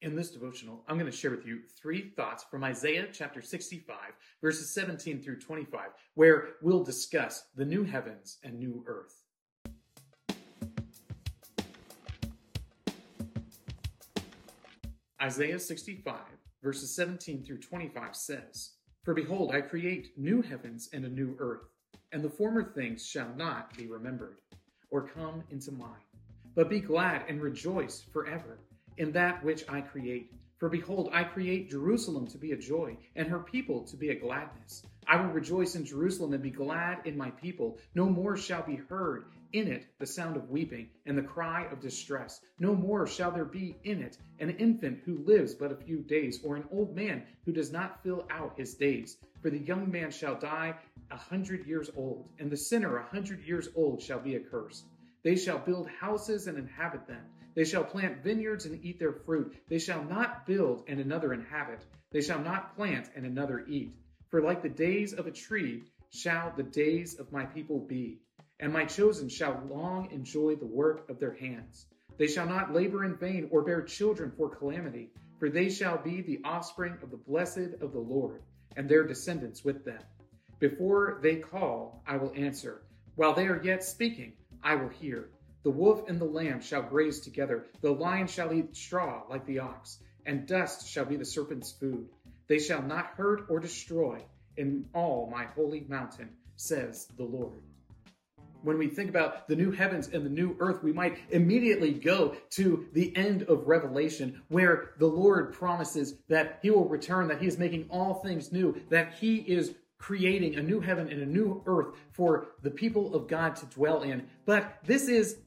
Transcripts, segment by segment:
In this devotional, I'm going to share with you three thoughts from Isaiah chapter 65, verses 17 through 25, where we'll discuss the new heavens and new earth. Isaiah 65, verses 17 through 25 says, "For behold, I create new heavens and a new earth, and the former things shall not be remembered or come into mind. But be glad and rejoice forever in that which I create. For behold, I create Jerusalem to be a joy, and her people to be a gladness. I will rejoice in Jerusalem and be glad in my people. No more shall be heard in it the sound of weeping and the cry of distress. No more shall there be in it an infant who lives but a few days, or an old man who does not fill out his days. For the young man shall die 100 years old, and the sinner 100 years old shall be accursed. They shall build houses and inhabit them. They shall plant vineyards and eat their fruit. They shall not build and another inhabit. They shall not plant and another eat. For like the days of a tree shall the days of my people be, and my chosen shall long enjoy the work of their hands. They shall not labor in vain or bear children for calamity, for they shall be the offspring of the blessed of the Lord, and their descendants with them. Before they call, I will answer. While they are yet speaking, I will hear. The wolf and the lamb shall graze together. The lion shall eat straw like the ox, and dust shall be the serpent's food. They shall not hurt or destroy in all my holy mountain, says the Lord." When we think about the new heavens and the new earth, we might immediately go to the end of Revelation, where the Lord promises that he will return, that he is making all things new, that he is creating a new heaven and a new earth for the people of God to dwell in. But this is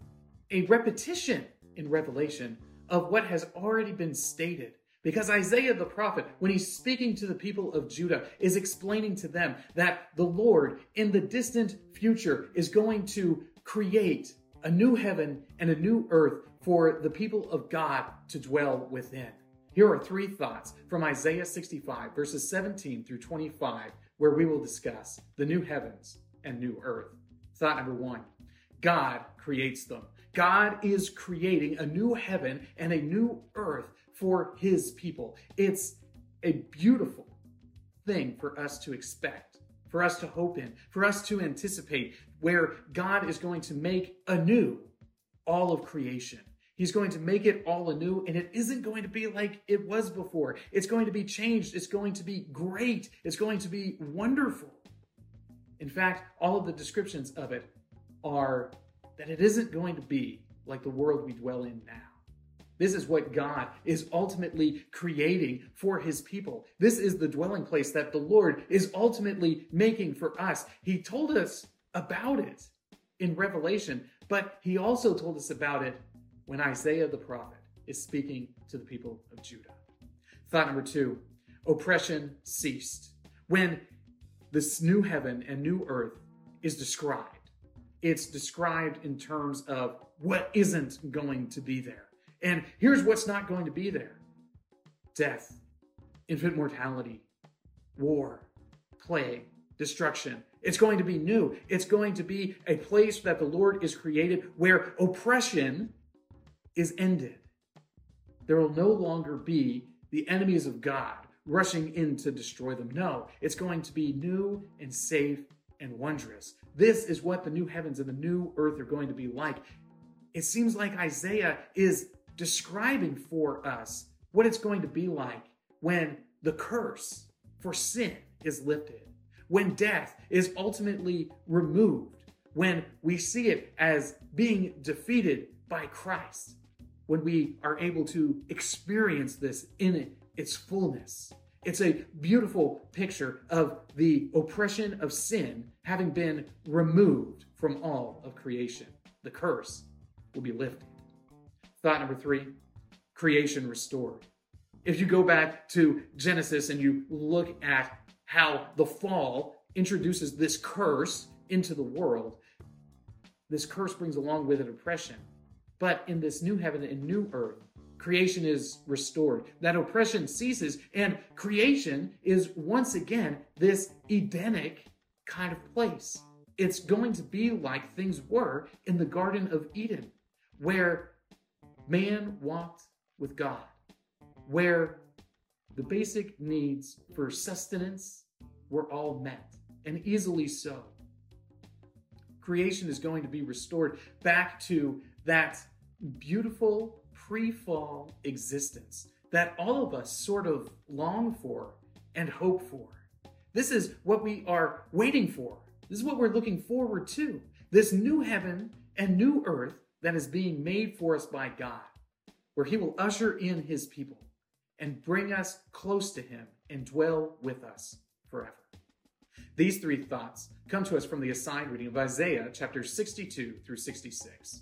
a repetition in Revelation of what has already been stated, because Isaiah the prophet, when he's speaking to the people of Judah, is explaining to them that the Lord in the distant future is going to create a new heaven and a new earth for the people of God to dwell within. Here are three thoughts from Isaiah 65, verses 17 through 25, where we will discuss the new heavens and new earth. Thought number one, God creates them. God is creating a new heaven and a new earth for his people. It's a beautiful thing for us to expect, for us to hope in, for us to anticipate, where God is going to make anew all of creation. He's going to make it all anew, and it isn't going to be like it was before. It's going to be changed. It's going to be great. It's going to be wonderful. In fact, all of the descriptions of it are that it isn't going to be like the world we dwell in now. This is what God is ultimately creating for his people. This is the dwelling place that the Lord is ultimately making for us. He told us about it in Revelation, but he also told us about it when Isaiah the prophet is speaking to the people of Judah. Thought number two, oppression ceased. When this new heaven and new earth is described, it's described in terms of what isn't going to be there. And here's what's not going to be there: death, infant mortality, war, plague, destruction. It's going to be new. It's going to be a place that the Lord is created where oppression is ended. There will no longer be the enemies of God rushing in to destroy them. No, it's going to be new and safe and wondrous. This is what the new heavens and the new earth are going to be like. It seems like Isaiah is describing for us what it's going to be like when the curse for sin is lifted, when death is ultimately removed, when we see it as being defeated by Christ, when we are able to experience this in its fullness. It's a beautiful picture of the oppression of sin having been removed from all of creation. The curse will be lifted. Thought number three, creation restored. If you go back to Genesis and you look at how the fall introduces this curse into the world, this curse brings along with it oppression. But in this new heaven and new earth, creation is restored. That oppression ceases, and creation is once again this Edenic kind of place. It's going to be like things were in the Garden of Eden, where man walked with God where the basic needs for sustenance were all met, and easily so. Creation is going to be restored back to that beautiful pre-fall existence that all of us sort of long for and hope for. This is what we are waiting for. This is what we're looking forward to. This new heaven and new earth that is being made for us by God, where he will usher in his people and bring us close to him and dwell with us forever. These three thoughts come to us from the assigned reading of Isaiah chapter 62 through 66.